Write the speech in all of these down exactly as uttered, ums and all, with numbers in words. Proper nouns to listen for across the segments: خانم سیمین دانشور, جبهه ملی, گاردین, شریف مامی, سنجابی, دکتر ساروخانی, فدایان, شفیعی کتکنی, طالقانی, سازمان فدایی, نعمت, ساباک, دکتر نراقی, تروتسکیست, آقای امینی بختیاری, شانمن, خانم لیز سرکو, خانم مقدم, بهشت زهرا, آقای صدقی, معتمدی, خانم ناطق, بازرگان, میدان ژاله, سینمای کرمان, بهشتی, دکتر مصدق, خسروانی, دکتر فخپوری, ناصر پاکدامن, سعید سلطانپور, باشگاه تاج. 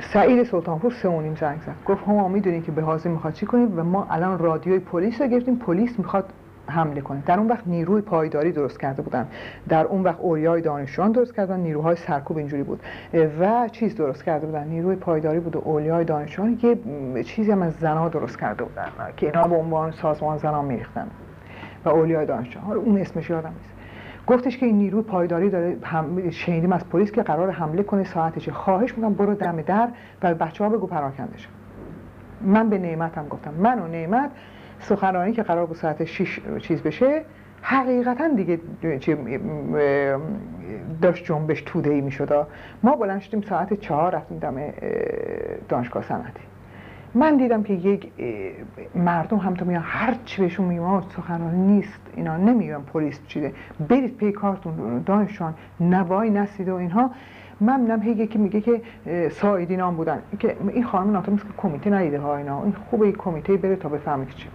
سعید سلطانپور سه و نیم زنگ زد، گفت ما میدونیم که به حاضر میخواد چی کنیم و ما الان رادیوی پلیس رو گرفتیم، پلیس میخواد حمله کنه. در اون وقت نیروی پایداری درست کرده بودن، در اون وقت اوریای دانشجویان درست کردن، نیروهای سرکوب اینجوری بود و چیز درست کرده بودن، نیروی پایداری بود و اوریای دانشجویان، یه چیزی هم از زنا درست کرده بودن که اینا به عنوان سازمان زنا میریختن و اوریای دانشجویان، اون اسمش یادم نیست. گفتش که این نیروی پایداری داره، هم شنیدیم از پلیس که قرار حمله کنه، ساعتش خواهش میکنم برو دم در و بچه‌ها بگو پراکنده شن. من به نعمتم گفتم، من و نعمت سخنرانی که قرار بود ساعت شش چیز بشه، حقیقتا دیگه داشت جنبش توده‌ای میشد. ما بلند شدیم ساعت چهار رفتیم دم دانشگاه صنعتی. من دیدم که یک مردم هم تو میان، هر چی بهشون میگم سخنرانی نیست، اینا نمیگم پلیس چیده، برید پی کارتون، دانشجویان نوای نسید و اینها. من میبینم یکی میگه که سایدینام بودن، که این خانم ناطق که کمیته ندیده ها اینا، این خوبه این کمیته بره تا بفهمه چی.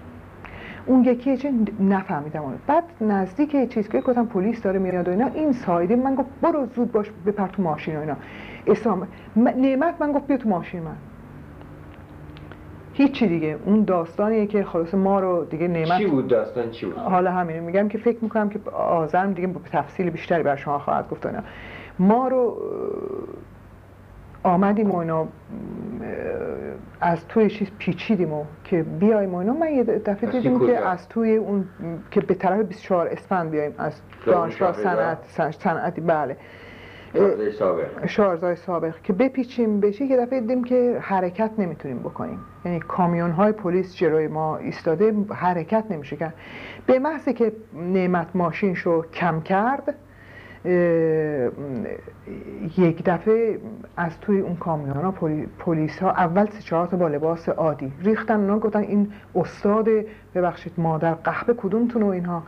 اون یکی چه نفهمیدم اون. بعد نزدیک چیز که گفتم پلیس داره میاد و اینا، این سایده من گفت برو زود باش بپر تو ماشین و اینا. اسلام نعمت من گفت بیا تو ماشین من. هیچی دیگه، اون داستانیه که خلاص ما رو دیگه نعمت. چی بود داستان چی بود؟ حالا همین میگم که فکر میکنم که آذرم دیگه با تفصیل بیشتری برای شما خواهد گفت. اینا ما رو آمدیم و اینا از توی چیز پیچیدیم و که بیاییم و اینا. من یه دفعه دیدیم که از توی اون که به طرف بیست و چهار اسفند بیاییم از دانشگاه صنعت صنعتی بله شارزای سابق شارزای سابق که بپیچیم بشه، یه دفعه دیدیم که حرکت نمیتونیم بکنیم، یعنی کامیون های پلیس جلوی ما ایستاده حرکت نمیشه کرد. به محض که نعمت ماشینشو کم کرد یک دفعه از توی اون کامیون ها پلیس ها اول سه چهار تا با لباس عادی ریختن، اونا گفتن این استاد ببخشید مادر قحبه کدومتون و اینها.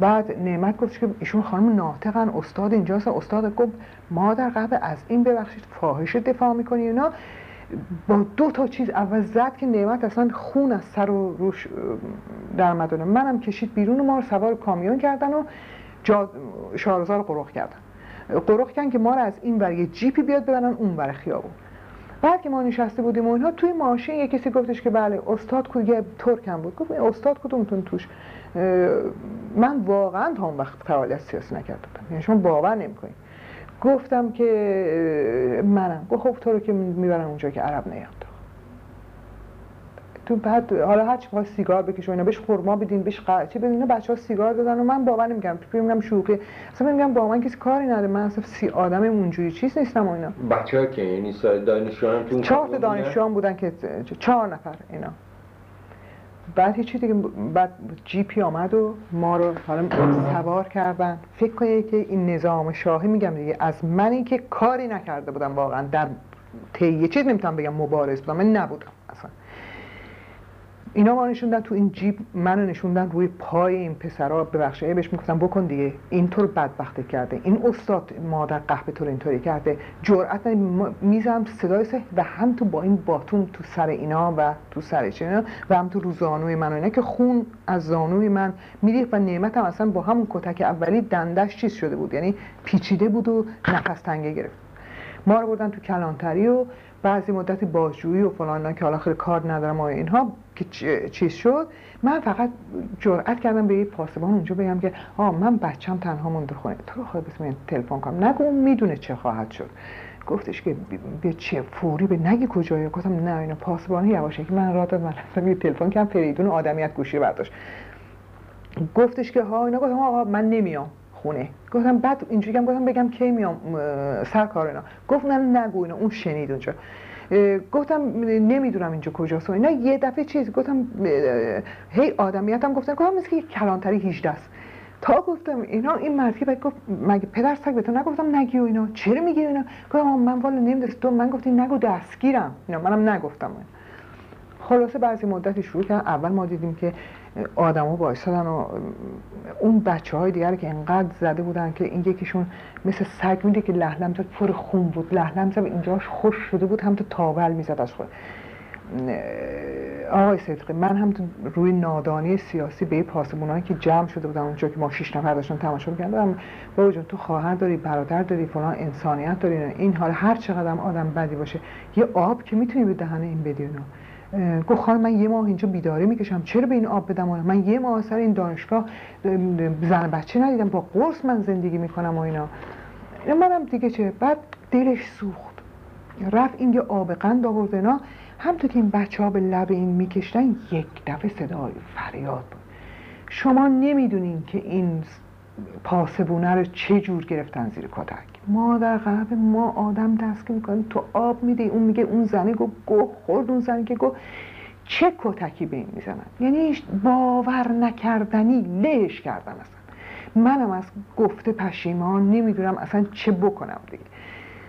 بعد نعمت گفت که ایشون خانم ناطقن استاد اینجاست، استاد گفت مادر قحبه از این ببخشید فاحشه دفاع میکنی اینا. با دو تا چیز اول زد که نعمت اصلا خون از سر و روش در مدونه، منم کشید بیرون و ما رو سوار کامیون کردن و شارزار قروخ کردن، قروخ کردن که ما رو از این ور یه جیپی بیاد ببرن اون ور خیابون. بعد که ما نشسته بودیم و اینها توی ماشین یه کسی گفتش که بله استاد کو، یه ترک هم بود، گفت استاد کدومتون توش؟ من واقعا تا اون وقت فعالیت سیاسی نکرده بودم، یعنی شما باور نمی‌کنید. گفتم که منم، گفت خب تو رو که میبرن اونجا که عرب نیاد تو، بعد حالا هر چی بخواد سیگار بکشه اینا بهش خرما بدین بهش قرچه بدین، اینا بچه‌ها سیگار دادن و من باور نمی‌کنم، فکر می‌کنم شوخی، اصلا میگم با من کسی کاری نداره، من اصلا سی آدم اونجوری چیز نیستم و اینا. بچه‌ها که یعنی سال دانشجوام تو چهار تا دانشجوام بودن که چهار نفر اینا. بعد هیچی دیگه، بعد جیپی آمد و ما رو حالا سوار کردن. فکر کنید که این نظام شاهی میگم دیگه، از منی که کاری نکرده بودم واقعا، در طی چیز نمیتونم بگم مبارز بودم، من نبودم اصلا. اینا ما نشوندن تو این جیب، منو نشوندن روی پای این پسرا، ببخشید بهش میگفتم بکن دیگه، اینطور بدبخته کرده، این استاد مادر قحبه تو اینطوری کرده، جرأت میزم صدای سه و هم تو با این باتوم تو سر اینا و تو سرش اینا و هم تو رو زانوی من و اینا که خون از زانوی من میریخت و نعمت هم اصلا با همون کتک اولی دندش چیز شده بود، یعنی پیچیده بود و نفس تنگه گرفت. ما رو بردن تو کلانتری و بعضی مدت بازجویی و فلان که حالا خیلی کار ندارم و اینها که چیز شد. من فقط جرأت کردم به یه پاسبان اونجا بگم که آ من بچم تنها مونده خونه، تو رو خدا بسم تلفن کنم نگو میدونه چه خواهد شد. گفتش که به چه فوری به نگی کجایی، گفتم نه اینا پاسبان یواشکی که من راه داد، من رفتم تلفن کردم فریدون آدمیت گوشی برداشت. گفتش که ها اینا، گفتم آقا من نمیام خونه. گفتم بعد اینجوری گفتم بگم کی میام سر کار اینا، گفت من نگو اینا اون شنید اونجا. گفتم نمیدونم اینجا کجاست و اینا. یه دفعه چیز گفتم هی آدمیتم گفتم گفتم مثل کلانتری هجده است. تا گفتم اینا این مرتی بعد گفت مگه پدر سگ به تو نگفتم نگی و اینا، چرا میگی اینا؟ گفتم من والا نمیدونم، من گفتین نگو دستگیرم اینا، منم نگفتم. خلاصه بعضی مدتی شروع کردن، اول ما دیدیم که آدما وایسادن و اون بچه‌های دیگه که انقدر زده بودن که این یکیشون مثل سگ میده که لهلم زد، پر خون بود، لهلم زد اینجاش خوش شده بود، هم تو تاول میزد از خود. آقای صدقی، من هم روی نادانی سیاسی به پاسبونایی که جمع شده بودن اونجا که ما شش نفر داشتن تماشا می‌کردیم، بابا جون تو خواهر داری، برادر داری، فلان، انسانیت داری، این حال هر چقدر آدم بدی باشه یه آب که میتونی به دهن این بدی. اونا گفت خانم من یه ماه اینجا بیداری میکشم، چرا به این آب بدم؟ من یه ماه سر این دانشگاه زن بچه ندیدم، با قرص من زندگی میکنم و اینا. منم دیگه چه، بعد دلش سوخت، رفت این یه آب قند آورد. اینا همطور که این بچه ها به لب این میکشتن یک دفعه صدای فریاد بود، شما نمیدونین که این پاسبونه رو چه جور گرفتن زیر کتک. ما در قلب ما آدم دستگیر میکنیم، تو آب میدی، اون میگه اون زنه گو گو خورد، اون زنه که گو چه کتکی به این میزنن، یعنی باور نکردنی، لهش کردن. اصلا منم از گفته پشیمان، نمیدونم اصلا چه بکنم دیگه.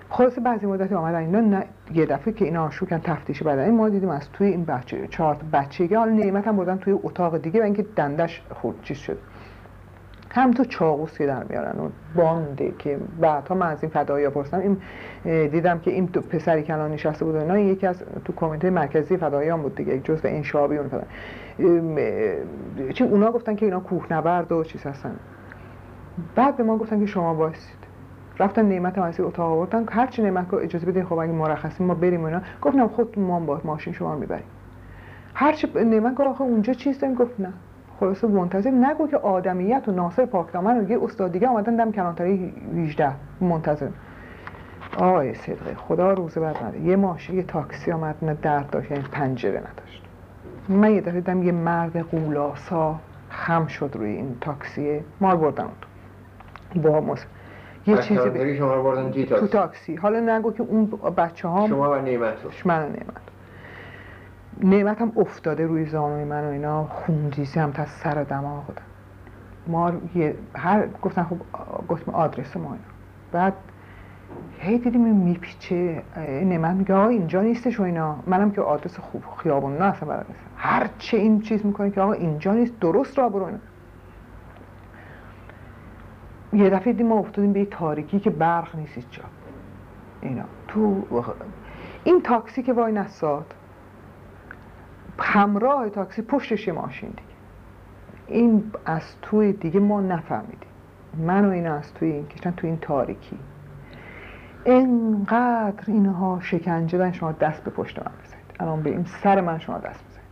خلاصه بعضی مدت آمدن اینا، نه یه دفعه که اینا آشو کردن تفتیش بدنی، ما دیدیم از توی این بچه چهار بچگی، حالا نعمت هم بردن توی اتاق دیگه و اینکه دندش خورد چیز شد، هم تو چاقوس که در میارن و بانده که بعدها من از این فدایی ها پرسیدم، این دیدم که این پسری که الان نشسته بود اینا یکی از تو کمیته مرکزی فداییان بود دیگه، یک جزء انشابی اون فداییان، چون اونا گفتن که اینا کوهنورد و چیز هستن. بعد به ما گفتن که شما وایسید، رفتن نعمت هم از این اتاق آوردن، هرچی نعمت که اجازه بده، خب اگه مرخصی ما بریم اینا. گفتم خود ما با ماشین شما میبریم. هرچی نعمت گفت آخه اونجا چیز داریم، گفت نه. خلاصه منتظر نگو که آدمیت و ناصر پاکدامن و یه استاد دیگه آمدن دم کلانتری هجده منتظر. آقای صدقی خدا روز بد نده، یه ماشین یه تاکسی آمد، نه در داشت یعنی پنجره نداشت. من یه دفعه دیدم یه مرد قولاسا خم شد روی این تاکسی، ما بردن اون با ماست یه چیزی به شما بردن توی تاکسی. تو تاکسی حالا نگو که اون بچه‌ها شما و نعمت رو، من و نعمت نعمت هم افتاده روی زانوی من و اینا، خونریزی هم تا سر دماغ خودم. ما یه هر گفتن خب گفتم آدرس ما اینا. بعد هی دیدیم میپیچه، نعمت میگه آقا اینجا نیستش و اینا، منم که آدرس خوب خیابون نه اصلا بلد نیستم، هر چه این چیز میکنه که آقا اینجا نیست، درست راه برو اینا. یه دفعه دیدیم ما افتادیم به تاریکی که برق نیست اینجا اینا. تو این تاکسی که وای نساد، همراه تاکسی پشتش یه ماشین دیگه. این از توی دیگه ما نفهمیدیم، من و این از توی این کشتن توی این تاریکی، اینقدر اینها شکنجه دادن شما دست به پشت من بزنید، الان به این سر من شما دست بزنید.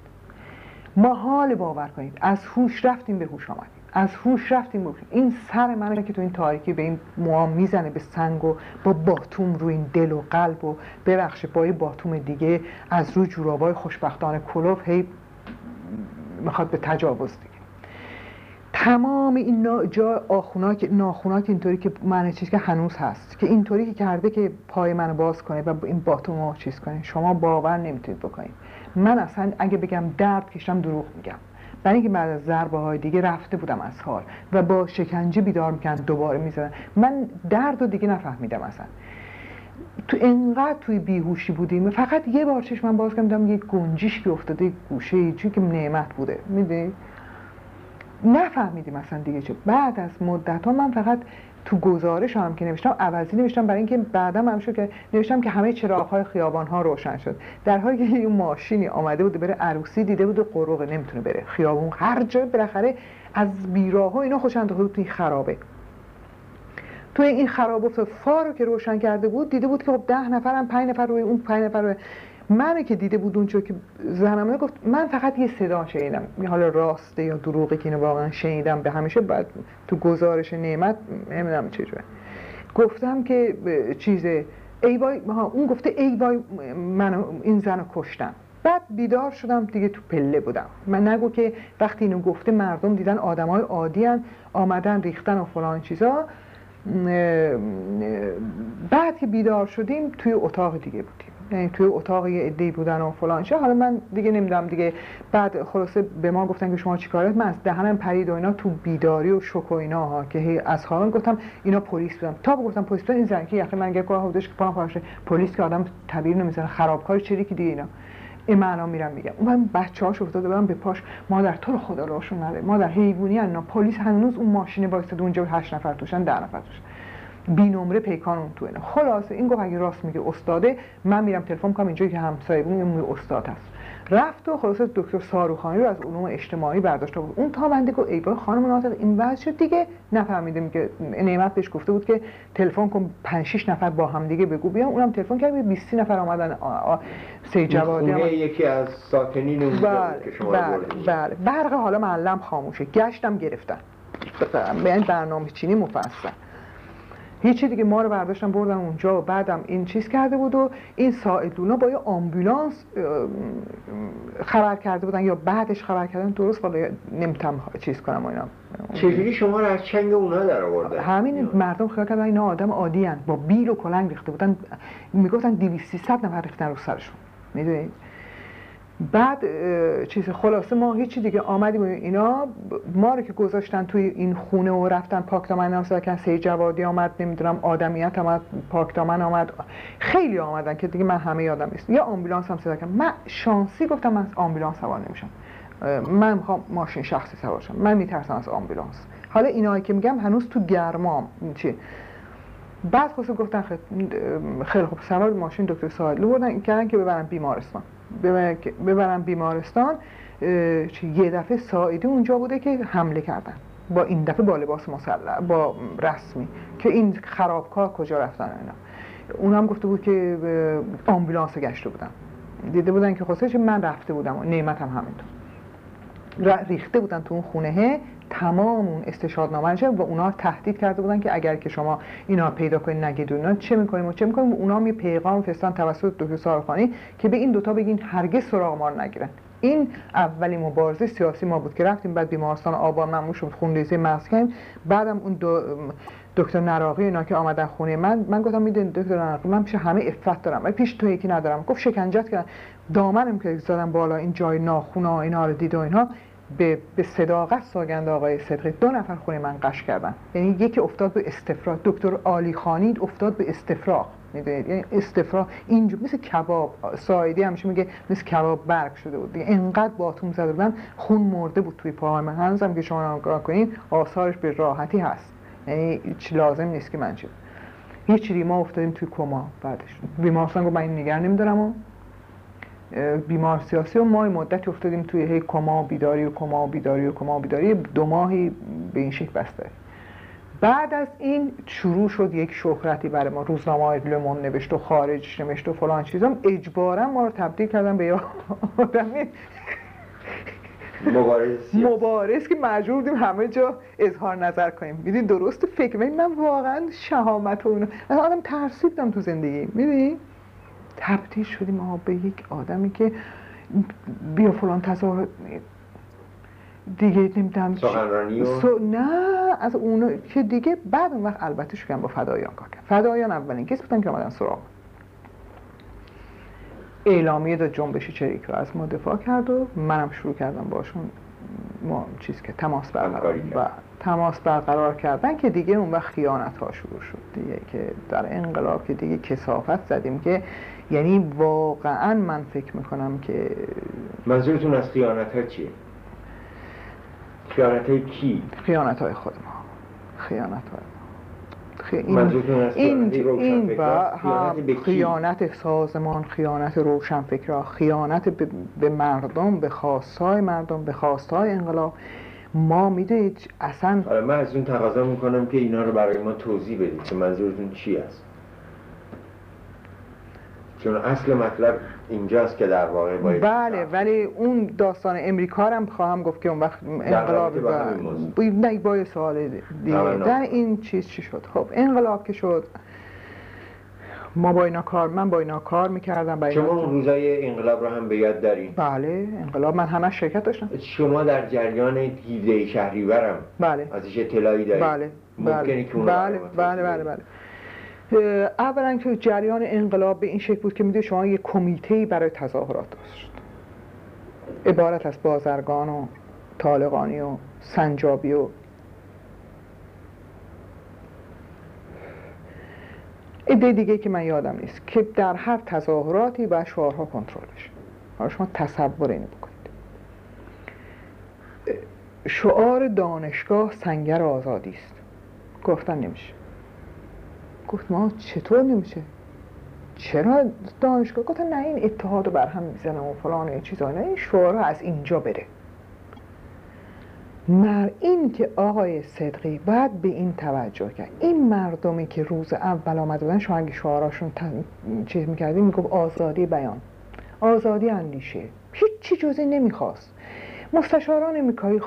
ما حال باور کنید از هوش رفتیم به هوش آمدیم، از هوش رفتیم به هوش. این سر من که تو این تاریکی به این موام میزنه به سنگ و با باتوم روی این دل و قلب و ببخش با باتوم دیگه از روی جورابای خوشبختان کلوف هی میخواد به تجاوز دیگه. تمام این جا آخونا که ناخونا که اینطوری که معنی چیز که هنوز هست که اینطوری که کرده که پای منو باز کنه و این باتوم رو چیز کنه، شما باور نمیتونید بکنید. من اصلا اگه بگم درد کشم دروغ میگم، برای اینکه بعد از ضربه های دیگه رفته بودم از حال و با شکنجه بیدار میکنن دوباره میزدن، من درد رو دیگه نفهمیدم اصلا. تو انقدر توی بیهوشی بودیم، فقط یه بار چشم من باز کردم یه گنجیش که افتاده گوشه چی که نعمت بوده میده، نفهمیدیم اصلا دیگه چه. بعد از مدت ها من فقط تو گزارش هم که نوشتم عوضی نوشتم، برای اینکه بعدم هم شد که نوشتم که همه چراغ‌های خیابان‌ها روشن شد، در حالی که یه ماشینی آمده بود بره عروسی، دیده بود قروق نمیتونه بره خیابون، هر جا بالاخره از بیراها اینا خوش انداخته بود توی خرابه. توی این خراب افتاد، فارو که روشن کرده بود دیده بود که خب ده نفرم پنج نفر روی اون پنج نفر روی. منو که دیده بود اونجا که زنمه گفت، من فقط یه صدا شنیدم، حالا راسته یا دروغی که اینو واقعا شنیدم به همیشه. بعد تو گزارش نعمت نمیدونم چجوره گفتم که چیزه ای وای، اون گفته ای وای من این زنو کشتم. بعد بیدار شدم دیگه، تو پله بودم. من نگو که وقتی اینو گفته مردم دیدن آدمای عادی ان آمدن ریختن و فلان چیزا. بعد که بیدار شدیم توی اتاق دیگه بودیم، یعنی توی اتاق یه عده‌ای بودن و فلان چه. حالا من دیگه نمیدونم دیگه. بعد خلاصه به ما گفتن که شما چیکار کردید، من از دهنم پرید و اینا تو بیداری و شوک و اینا ها که هی از خانم گفتم اینا پلیس بودن، تا گفتم پلیس بودن این زنگی یخه من گفتم خودش که پام خورشه پلیس که آدم تعبیر نمیزنه خرابکار چری که دیگه اینا این معنا میرم میگم. من بچه‌هاش افتاده بودم به پاش، مادر تو رو خدا روشون نره، مادر حیوونی ان پلیس هنوز اون ماشین وایساده اونجا هشت نفر توشن ده نفر توشن. بی نمره پیکان اون تو اینا. خلاصه این گفت اگه راست میگه استاده، من میرم تلفن میکنم اینجایی که همسایه‌مون یه موی استاد هست. رفت و خلاصه دکتر ساروخانی رو از علوم اجتماعی برداشته بود. اون تا بنده گفت ای بابا خانم ناطق این وضع شد دیگه، نفهمیده. میگه نعمت بهش گفته بود که تلفن کن پنج شش نفر با هم دیگه بگو بیام، اونم تلفن کرد بیست نفر آمدن. سه جوادی هم یکی از ساکنین اون که شما بردید. بله برق حالا معلم خاموشه، گشتم گرفتن. به این برنامه‌چینی مفصل هیچی دیگه، ما رو برداشتن بردن اونجا و بعدم این چیز کرده بود و این ساعدونا با یه آمبولانس خبر کرده بودن یا بعدش خبر کردن. درست والا نمیتونم چیز کنم اینا. چجوری شما رو از چنگ اونا در آوردن؟ همین مردم خیال کردن اینا آدم عادی ان، با بیل و کلنگ ریخته بودن، میگفتن دویست سیصد نفر ریختن رو سرشون، میدونید. بعد چیز خلاصه ما هیچی دیگه آمدیم اینا، ما رو که گذاشتن توی این خونه و رفتن پاکدامن هم ساکن، سه جوادی آمد، نمیدونم آدمیت آمد، پاکدامن آمد، خیلی آمدن که دیگه من همه یادم نیست. یه آمبولانس هم صدا کردم. من شانسی گفتم من از آمبولانس سوار نمیشم، من میخوام ماشین شخصی سوار شم، من میترسم از آمبولانس. حالا اینایی که میگم هنوز تو گرما چی. بعد خلاصه گفتن خیلی خیلی خوب، سوار ماشین دکتر ساحلی بردن کردن که ببرن بیمارستان. ببرم بیمارستان. یه دفعه ساعدی اونجا بوده که حمله کردن با این دفعه با لباس مسلح با رسمی که این خرابکار کجا رفتن اینا. اون هم گفته بود که آمبولانس گشته بودن، دیده بودن که خواستش من رفته بودم و نعمت هم همینطور ریخته بودن تو اون خونه تمام اون استشهادنامه‌اش و اونا تهدید کرده بودن که اگر که شما اینا پیدا کنید نگید اونا چه می‌کنیم و چه می‌کنیم. اونا هم یه پیغام فرستادن توسط دکتر ساروخانی که به این دوتا بگین هرگز سراغ ما نگیرن. این اولین مبارزه سیاسی ما بود که رفتیم بعد بیمارستان آبان ممنوع شد، خونریزی مغز کردیم. بعدم اون دو دکتر نراقی اینا که آمدن خونه من، من گفتم میدونید دکتر نراقی من پیش همه عفت دارم ولی پیش تو یکی ندارم. گفت شکنجت کردن، دامنم که زدم بالا این جای ناخونا اینا رو دید و اینها. به به صداقت سوگند آقای صدقی دو نفر خونه من قش کردن، یعنی یکی افتاد به استفراغ، دکتر عالی خانی افتاد به استفراغ، میدونید یعنی استفراغ اینجوری مثل کباب. سایدی همیشه میگه مثل کباب برق شده بود دیگه، انقدر باتوم زده بودن خون مرده بود توی پاهای من. هنوزم که شما نگاه کنین آثارش به راحتی هست، یعنی هیچ لازم نیست که من چه هیچ چیزی. ما افتادیم توی کما، بعدش بیمارستان گفت من این نگران نمیدارم بیمار سیاسی و ما مدت افتادیم توی هی کما بیداری و کما بیداری و کما بیداری. دو ماهی به این شکل بسته. بعد از این شروع شد یک شهرتی برای ما، روزنامه‌های لمون نوشت و خارج نوشت و فلان چیزام، اجباراً ما رو تبدیل کردن به یه آدمی مبارز مبارز که مجبور بودیم همه جا اظهار نظر کنیم. میدونی درست فکر من واقعاً شهامت و اون آدم ترسیدم تو زندگی، میدونی تبدیل شدیم ما به یک آدمی که بیا فلان تظاهر دیگه نمیدونم سخنرانی سو... نه از اون که دیگه. بعد اون وقت البته شکم با فدایان کار کرد. فدایان اولین کس بودن که آمدن سراغ اعلامیه داد جنبش چریک رو از ما دفاع کرد و منم شروع کردم باشون ما چیز که تماس برقرار و تماس برقرار کردن که دیگه اون وقت خیانت ها شروع شد دیگه، که در انقلاب که دیگه کثافت زدیم که یعنی واقعا من فکر میکنم که منظورتون از خیانت ها چیه؟ خیانت های کی؟ خیانت های خود ما، خیانت های خی... این این این و خیانت سازمان، خیانت روشنفکرها، خیانت به... به مردم، به خواستهای مردم، به خواستهای انقلاب. ما میدونید اصلا آره من از اون تقاضا میکنم که اینا رو برای ما توضیح بدید که منظورتون چی است، چون اصل مطلب اینجاست که در واقع باید بله. ولی اون داستان امریکا رو هم خواهم گفت که اون وقت انقلاب با با سوال دیگه در این چیز چی شد. خب انقلاب که شد ما با اینا کار، من با اینا کار میکردم. با شما اون روزای انقلاب رو هم به یاد دارین؟ بله انقلاب من همه شرکت داشتم. شما در جریان هفده شهریور هم بله ازش اطلاعی دارید؟ بله بله بله بله بله بله. اولا که جریان انقلاب به این شکل بود که میدونید شما یک کمیته برای تظاهرات داشت، عبارت از بازرگان و طالقانی و سنجابی و ایده دیگه که من یادم نیست، که در هر تظاهراتی باید شعارها کنترل بشه. حالا شما تصور اینو بکنید، شعار دانشگاه سنگر آزادی است، گفتن نمیشه. گفت ما چطور نمیشه؟ چرا دانشگاه؟ گفت نه این اتحاد رو برهم میزنه و فلان این چیزا، نه این شعارها از اینجا بره. مر این که آقای صدقی بعد به این توجه کرد، این مردمی که روز اول آمده بودن شما اگه شعاراشون چیز میکردیم میگفت آزادی بیان، آزادی اندیشه، هیچ چی جزی نمیخواست. مستشاران امریکایی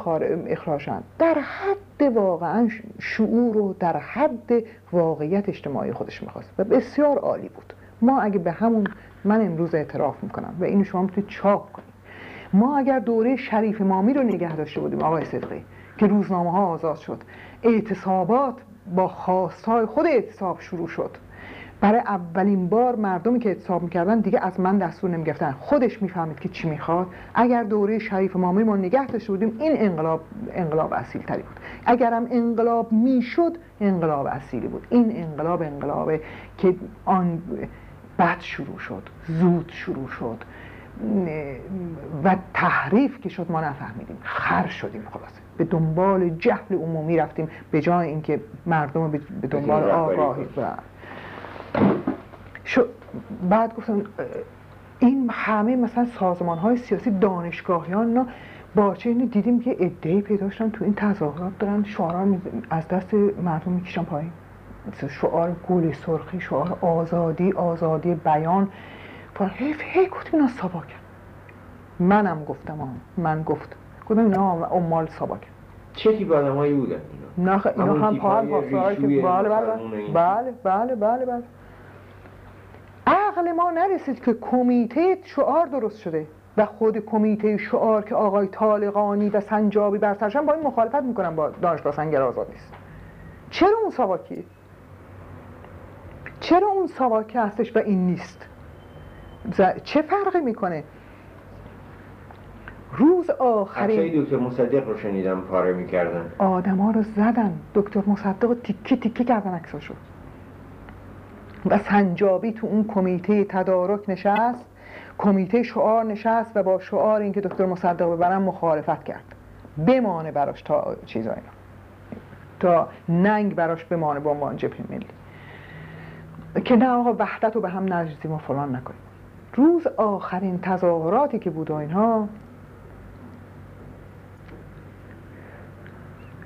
اخراجن در حد واقعا شعور و در حد واقعیت اجتماعی خودش میخواست و بسیار عالی بود. ما اگه به همون، من امروز اعتراف میکنم و اینو شما میتونید چاپ کنید، ما اگر دوره شریف مامی رو نگه داشته بودیم آقای صدقی که روزنامه ها آزاد شد، اعتصابات با خواستهای خود اعتصاب شروع شد، برای اولین بار مردمی که اعتصاب میکردن دیگه از من دستور نمیگفتن، خودش میفهمید که چی میخواد. اگر دوره شریف مامی ما نگه داشته بودیم این انقلاب انقلاب اصیل تری بود. اگرم انقلاب میشد انقلاب اصیلی بود. این انقلاب انقلابه که آن بعد شروع شد، زود شروع شد و تحریف که شد ما نفهمیدیم، خر شدیم، خلاصه به دنبال جهل عمومی رفتیم به جای اینکه مردم به دنبال آگاهی. بعد گفتم این همه مثلا سازمان های سیاسی دانشگاهیان نه بارچه اینو دیدیم که ادعی پیدا شدن تو این تظاهرات دارن شعاران از دست مردم میکشن پایین، شعار گل سرخی، شعار آزادی، آزادی بیان. حیف هی گفتیم اینا ساباکن. منم گفتم آم. من گفت گفتم اینا اموال ساباکن. چه تیپ آدم هایی بودن اینا؟ نه اینا هم پاهم پاسوهایی که بله بله بله بله بله بله عقل ما نرسید که کمیته شعار درست شده و خود کمیته شعار که آقای طالقانی و سنجابی برسرشن با این مخالفت میکنن با دانشگاه سنگر آزاد نیست. چرا اون ساباکیه؟ چرا اون ساباکی هستش و این نیست؟ چه فرقی میکنه؟ روز آخری حتی دکتر مصدق رو شنیدم پاره میکردن، آدم ها رو زدن، دکتر مصدق رو تیکه تیکه کردن عکساشو. و سنجابی تو اون کمیته تدارک نشست، کمیته شعار نشست و با شعار اینکه دکتر مصدق ببرن مخالفت کرد، بمانه براش تا چیزا اینا، تا ننگ براش بمانه با عنوان جبهه ملی که نه آقا وحدت رو به هم نریزیم و فلان نکنیم. روز آخرین تظاهراتی که بود اینها،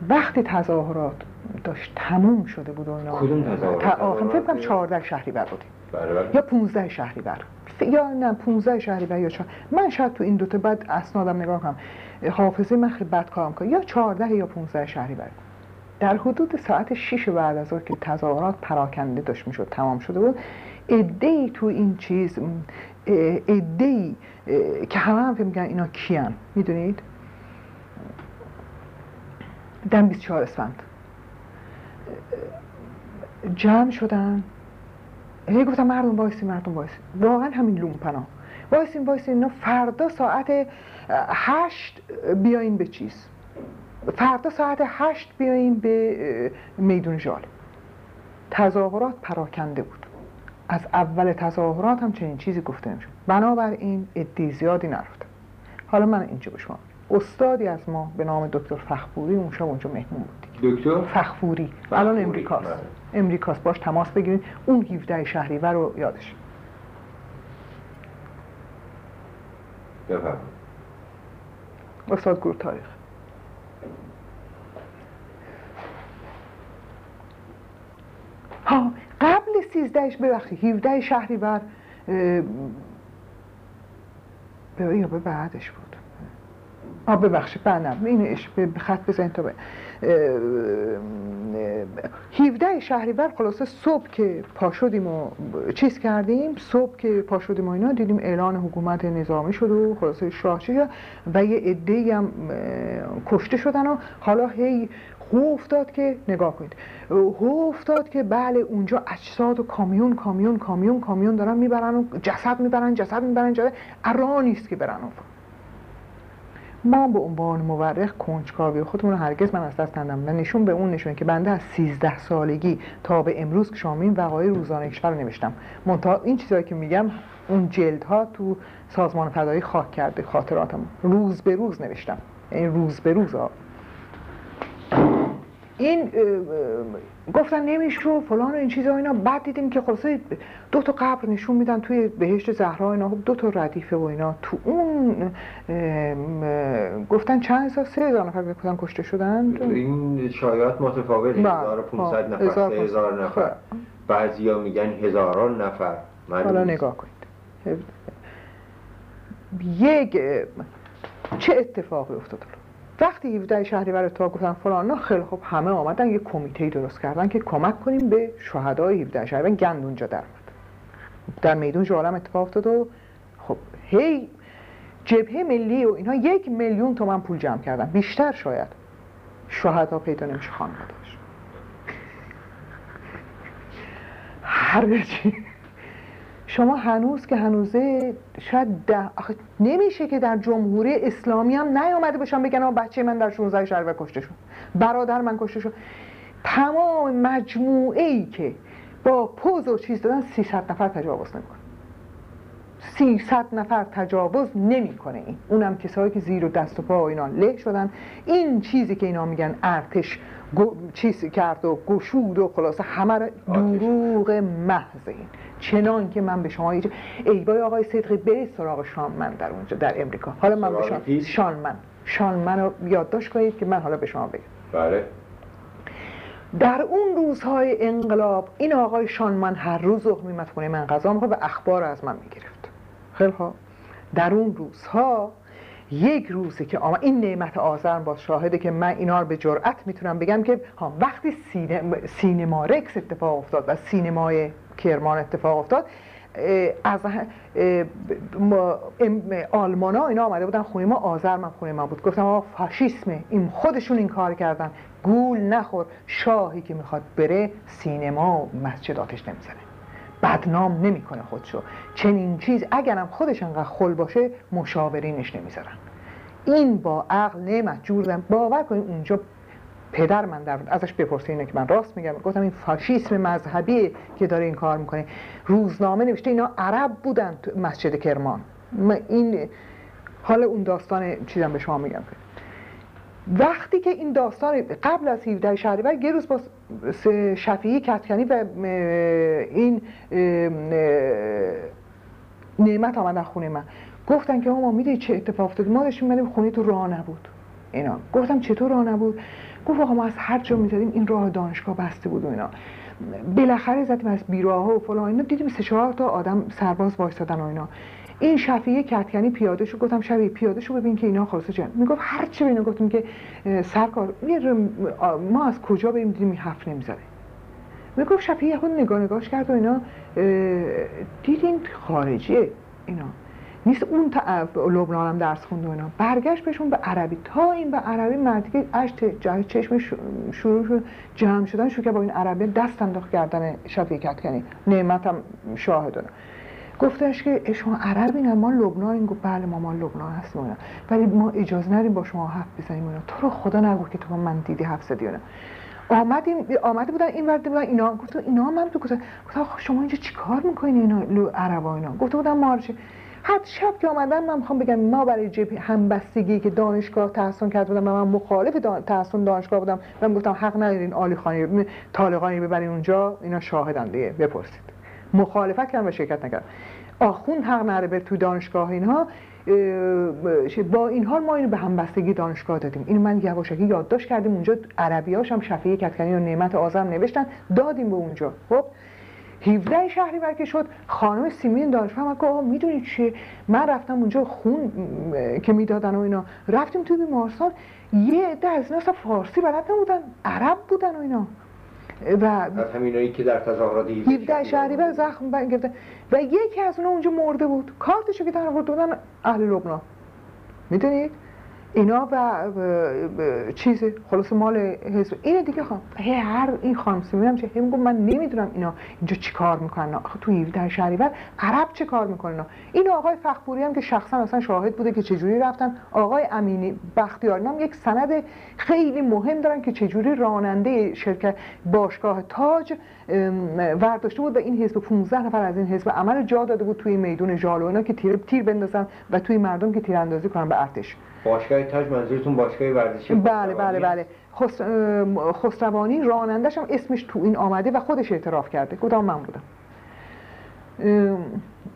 وقتی تظاهرات داشت تموم شده بود اینها، کدوم تظاهرات؟ فکر کنم چهارده شهریور بود یا پانزده شهریور یا نه پانزده شهریور یا چهارده، من شاید تو این دوتا بعد اسنادم نگاه کنم، حافظه من خیلی بد کارم کنم، یا چهارده یا پانزده شهریور در حدود ساعت شش بعد از ظهر که تظاهرات پراکنده داشت میشد، تمام شده بود. عده‌ای تو این چیز، عده‌ای که همه هم فکر می‌کنن اینا کیان، میدونید؟ دم بیست و چهار اسفند جمع شدن، هی گفتن مردم وایسین، مردم وایسین، واقعا همین لومپنا وایسین وایسین، اینا فردا ساعت هشت بیاین به چیز، فردا ساعت هشت بیاین به میدان ژاله. تظاهرات پراکنده بود، از اول تظاهرات هم چنین چیزی گفته نمیشد، بنابراین عده زیادی نرفت. حالا من اینجا به شما استادی از ما به نام دکتر فخپوری اون شب اونجا مهمون بود. دکتر فخپوری الان امریکاست، امریکاست، باش تماس بگیرید. اون هفده شهریور رو یادش بفرمایید. استاد گروه تاریخ. ها قبل سیزدهش ببخشید هفده شهریور به یا به بعدش بود، آ ببخشید بنم اینش به خط بزنید تا به هفده شهریور. خلاصه صبح که پا شدیم و چیز کردیم، صبح که پا شدیم و اینا دیدیم اعلان حکومت نظامی شد و خلاصه شاه چی و یه عده‌ای هم کشته شدن و حالا هی هو افتاد که نگاه کنید، هو افتاد که بله اونجا اجساد و کامیون کامیون کامیون کامیون دارن میبرن و جسد میبرن جسد میبرن جسد ارا نیست که برن. ما به عنوان مورخ کنجکاوی خودمون هرگز من از دست ندادم و نشون به اون نشون که بنده از سیزده سالگی تا به امروز که شامین وقایع روزانه کشور رو نوشتم، منتها این چیزایی که میگم اون جلدها تو سازمان فدایی خاک کرده خاطراتم، روز به روز نوشتم، این روز به روز ها. این گفتن نمیشه فلان و این چیزا اینا. بعد دیدیم که خلاصه دو تا قبر نشون میدن توی بهشت زهرا اینا، دو تا ردیفه و اینا. تو اون گفتن چند تا سه هزار نفر گفتن کشته شدن. این شایعات متفاوته، هزار و پانصد نفر، سه هزار نفر، بعضیا میگن هزاران نفر. حالا نگاه کنید یک چه اتفاقی افتاد. وقتی هفده شهریور اتفاق گفتن فلان، خیلی خوب همه آمدن یک کمیته‌ای درست کردن که کمک کنیم به شهدای هفده شهریور. گند اونجا در اومد، در میدان ژاله اتفاق افتاد و خب هی جبهه ملی و اینها یک میلیون تومان پول جمع کردن، بیشتر شاید شهدا پیدا نمیشه خانواده‌اش. هرچی شما هنوز که هنوزه شاید ده... آخه نمیشه که در جمهوری اسلامی هم نیامده باشم بگن آقا بچه من در شانزده شهریور کشته شد، برادر من کشته شد. تمام مجموعه ای که با پوز و چیز دادن سیصد نفر تجاوز نمیکنه، سیصد نفر تجاوز نمیکنه. این اونم کسایی که زیر و دست و پا و اینا له شدن. این چیزی که اینا میگن ارتش گو... چیز کرد و گشود و خلاصه همه دروغ محض. این چنان که من به شما ایجا ای بای آقای صدقی برید سراغ شانمن در اونجا در امریکا. حالا من به شما شانمن شانمن رو یادداشت کنید که من حالا به شما بگم. بله در اون روزهای انقلاب این آقای شانمن هر روز میمد خونه من قضا میخواد و اخبار از من میگرفت. خیلی ها در اون روزها یک روزی که آمد این نعمت آذر با شاهده که من اینا رو به جرئت میتونم بگم که ها وقتی سینما رکس اتفاق افتاد و سینمای کرمان اتفاق افتاد، از آلمان ها اینا آمده بودن خونه ما، آذر من خونه ما بود. گفتم آقا فاشیسمه این، خودشون این کار کردن، گول نخور. شاهی که میخواد بره سینما و مسجد آتش نمیزنه، بدنام نمیکنه خودشو. چنین چیز اگرم خودش انقدر خل باشه مشاورینش نمیذارن. این با عقل نعمت جوردن. باور کنید اونجا پدر من در ازش بپرسه اینه که من راست میگم. گفتم این فاشیسم مذهبیه که داره این کار میکنه. روزنامه نوشته اینا عرب بودن تو مسجد کرمان. این حال اون داستان چیزم به شما میگم. وقتی که این داستان قبل از هفده شهریور یه روز با شفیعی کتکنی و این نعمت آمدن خونه من، گفتن که ما میدید چه اتفاق افتاد، ما داشتیم می‌رفتیم خونه تو راه نبود اینا. گفتم چطور راه نبود؟ گفت آقا ما از هر جا می‌زدیم این راه دانشگاه بسته بود و اینا، بالاخره زدیم از بیراها و فلان اینا، دیدیم سه چهار تا آدم سرباز وایسادن و اینا. این شفیعی کتکنی پیاده شو. گفتم شفیعی پیاده شو ببین که اینا خلاصه چه میگفت. هر چی به اینا گفتیم که سرکار ما از کجا بریم، دیدیم حرف نمیزنه. میگفت شفیعی خود نگاه نگاهش کرد و اینا، دیدین خارجیه اینا نیست. اون تا لبنان هم درس خوند و اینا. برگشت بهشون به عربی تا این به عربی مردی که اشک چشمش شروع شد جمع شدن شو که با این عربی دست انداخت گردن شفیعی کتکنی. نعمتم شاهدونه. گفتش که شما عربی نه ما لبنانیم. گفت بله ما ما لبنان هستیم اینا، ولی ما اجازه نداریم با شما حرف بزنیم اینا. تو رو خدا نگو که تو با من دیدی حرف زدی اینا. آمدیم آمده بودن این ورده بودن اینا. گفت اینا هم تو گفت شما اینجا چیکار میکنین اینا عربا اینا؟ گفت بودن ما چی. حد شب که آمدن من میخوام بگم ما برای جبهه همبستگی که دانشگاه تحسن کرد بودم و من مخالف تحسن دانشگاه بودم، من گفتم حق ندارین آلی خانی طالقانی ببرین اونجا. اینا شاهدن دیگه، بپرسید. مخالفت کردم و شرکت نکردم. آخوند حق نره بر تو دانشگاه اینها. با این حال ما اینو به همبستگی دانشگاه دادیم. اینو من یواشکی یادداشت کردیم اونجا. عربیاش هم شفیعی کتکنی و نعمت آذر نوشتن دادیم به اونجا. خب هفده شهریور که شد خانم سیمین دانشور من گفت میدونید چیه، من رفتم اونجا خون که میدادن و اینا، رفتیم توی بیمارستان. یه عده از اینا فارسی بلد نبودن، عرب بودن و اینا و از همینایی که در تظاهرات هفده شهریور زخم گرفتن و یکی از اونها اونجا مرده بود. کارتشو که در آورد دادن اهل لبنان. میدونید اینا و چیز خلاص مال حزب اینه دیگه. خانم هر این خانم سیمینم چه میگم من نمیدونم اینا اینجا چیکار میکنن. آخه تو هفده شهریور عرب چه کار میکنن؟ این آقای فخپوری هم که شخصا اصلا شاهد بوده که چجوری رفتن. آقای امینی بختیاری هم یک سند خیلی مهم دارن که چجوری راننده شرکت باشگاه تاج ورداشته بود و این حزب پانزده نفر از این حزب عمل جا داده بود توی میدان ژاله که تیر تیر بندازن و توی مردم که تیراندازی کنن به ارتش. باشگاه تاج منظورتون باشگاه ورزشی؟ بله بله بله. خسروانی رانندش هم اسمش تو این آمده و خودش اعتراف کرده، کدام من بودم.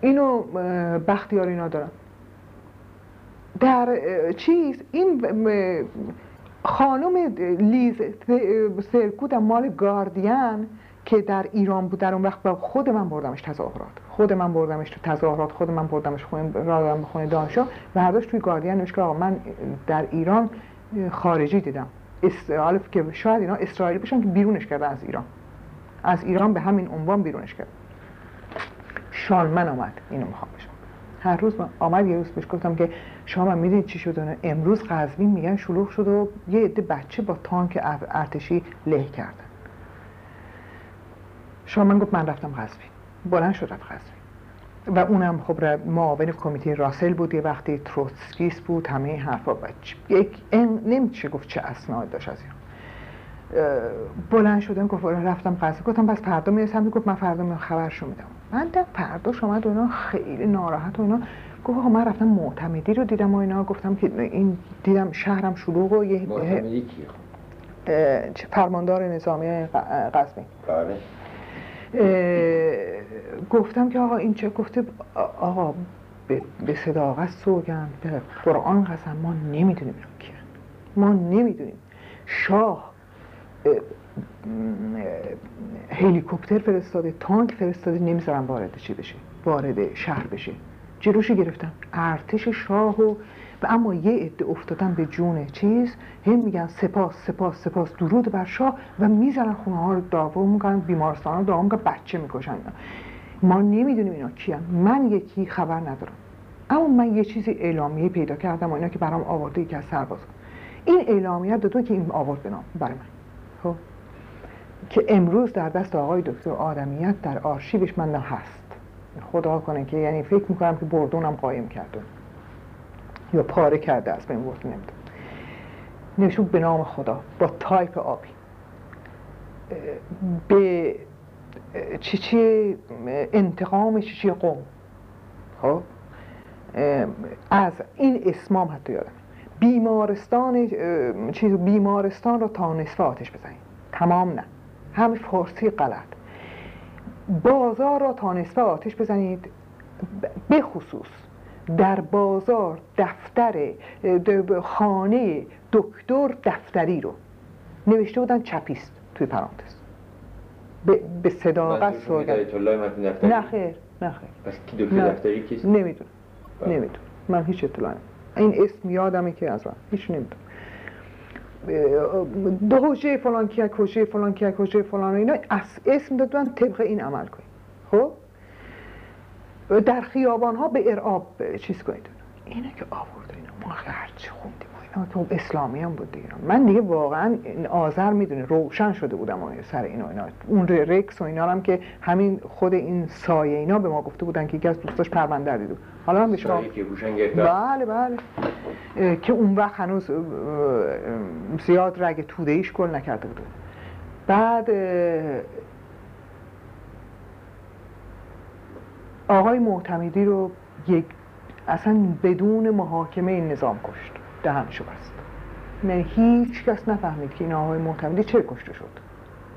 اینو بختیاری اینا دارم. در چیز این خانم لیز سرکو در مال گاردین که در ایران بود، در اون وقت خود من بردمش تظاهرات، خود من بردمش تو تظاهرات، خود من بردمش خونه رادم به خونه دانشجو، برداشت توی گاردین نوشت که آقا من در ایران خارجی دیدم، حالا که شاید اینا اسرائیلی باشن که بیرونش کردن از ایران، از ایران به همین عنوان بیرونش کرد. شانمن آمد اینو میخوام بشم. هر روز من آمد، یه روز بهش گفتم که شما من میدونید چی شده؟ امروز قزوین میگن شلوغ شد و یه عده بچه با تانک ارتشی له کردن. شانمن گفت من رفتم قزوین، بلند شد رفت قزوین و اونم خب معاون کمیته راسل بود، یه وقتی تروتسکیست بود، همه این حرفا. بچه یک نمیشه گفت چه اسناد داشت از ایران. بلند شدم گفت رفتم قزوین. گفتم پس فردا میرسم. گفت من فردا من خبرشو میدم. من در پرداش آمد و اینا خیلی ناراحت و اینا. گفت آقا من رفتم معتمدی رو دیدم و اینا، گفتم که این دیدم شهرم شلوغ و یه معتمدی کیه؟ فرماندار نظامی قزوین. بله. گفتم که آقا این چه؟ گفته آقا به صداقت سوگند به قرآن قسم ما نمیدونیم اینا کیه، ما نمیدونیم. شاه هلیکوپتر فرستاده، تانک فرستاده، نمیذارن وارد چی بشه، وارد شهر بشه، جلوش گرفتن ارتش شاه. و اما یه عده افتادن به جون چیز، هم میگن سپاس سپاس سپاس درود بر شاه و میزنن خونه ها رو داغون میکنن، بیمارستان رو داغون میکنن، بچه میکشن. ما نمیدونیم اینا کیان، من یکی خبر ندارم، اما من یه چیزی اعلامیه پیدا کردم و اینا که برام آورده یکی از سربازا. این اعلامیه دو, دو که این آورد به نام برام که امروز در دست آقای دکتر آدمیت در آرشیوش من هست، خدا کنه که یعنی فکر میکنم که بردونم قایم کرده یا پاره کرده است، به این برد نمیده. نوشون به نام خدا با تایپ آبی به چیچی انتقام چیچی قوم ها از این اسمام، حتی یادم بیمارستان چیز بیمارستان رو تا نصف آتش بزنید، تمام نه، همه فارسی غلط، بازار را تا نصف آتش بزنید، به خصوص در بازار دفتر خانه دکتر دفتری رو نوشته بودن چپیست توی پرانتز، به صداقت سوگند. نه خیر نه خیر. پس کی دکتر دفتری کیست؟ نمیدونم نمیدونم، من هیچ اطلاع نمیدونم. این اسم یادمه که از من هیچ نمیدونم. دو حجه فلان کیه، حجه فلان کیه، حجه فلان، اینا اسم دادن طبق این عمل کنید. خب در خیابان ها به ارعاب چیز کنید. اینا که آورد اینا ما هرچی خوندیم اینا تو اسلامی هم بود دیگه. من دیگه واقعا آذر میدونه روشن شده بودم اون سر اینا اینا اون رکس و اینا هم که همین خود این سایه اینا به ما گفته بودن که یکی از دوستاش پرونده دید. حالا من به شما بله بله که اون وقت هنوز زیاد رگ توده ایش گل نکرده بود. بعد آقای معتمدی رو یک اصلا بدون محاکمه این نظام کشت، دهنشو بست. یعنی هیچ کس نفهمید که این آقای معتمدی چه کشته شد،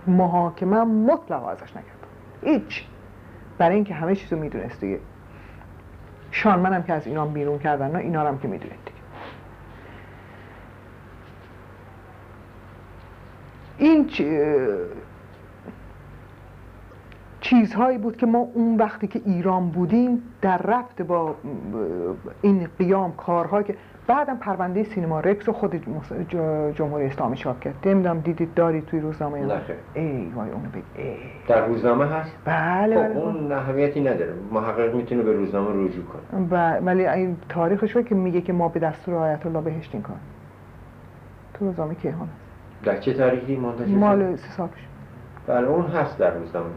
محاکمه مطلق ازش نکرد هیچ، برای اینکه همه چیزو میدونست دیگه. شانمن هم که از اینا بیرون کردن، نه اینا هم که میدونید دیگه. این چ... چیزهایی بود که ما اون وقتی که ایران بودیم در ربط با این قیام کارهایی که بعدم پرونده سینما رکس و خود جمهوری اسلامی چاپ کرد. نمیدونم دیدید داری توی روزنامه؟ نه خیر. ای وای اونو بگید. ای در روزنامه هست؟ بله بله. خب اون اهمیتی نداره، محقق میتونه به روزنامه رجوع کنه. بله ولی این تاریخش رو که میگه که ما به دستور آیت الله بهشتی کار. تو روزنامه کیهان هست. در چه تاریخی منتشر شد؟ مال سه سال پیش. بله اون هست در روزنامه.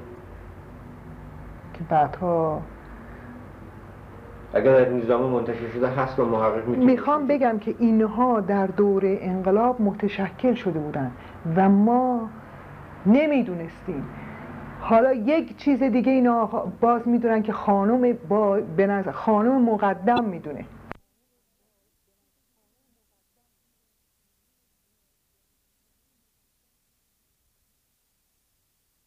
که بعدها اگر این نظام منتشر شده هست و محقق میتونه. میخوام بگم که اینها در دوره انقلاب متشکل شده بودن و ما نمیدونستیم. حالا یک چیز دیگه اینا باز میدونن که خانم با به نظر خانم مقدم میدونه.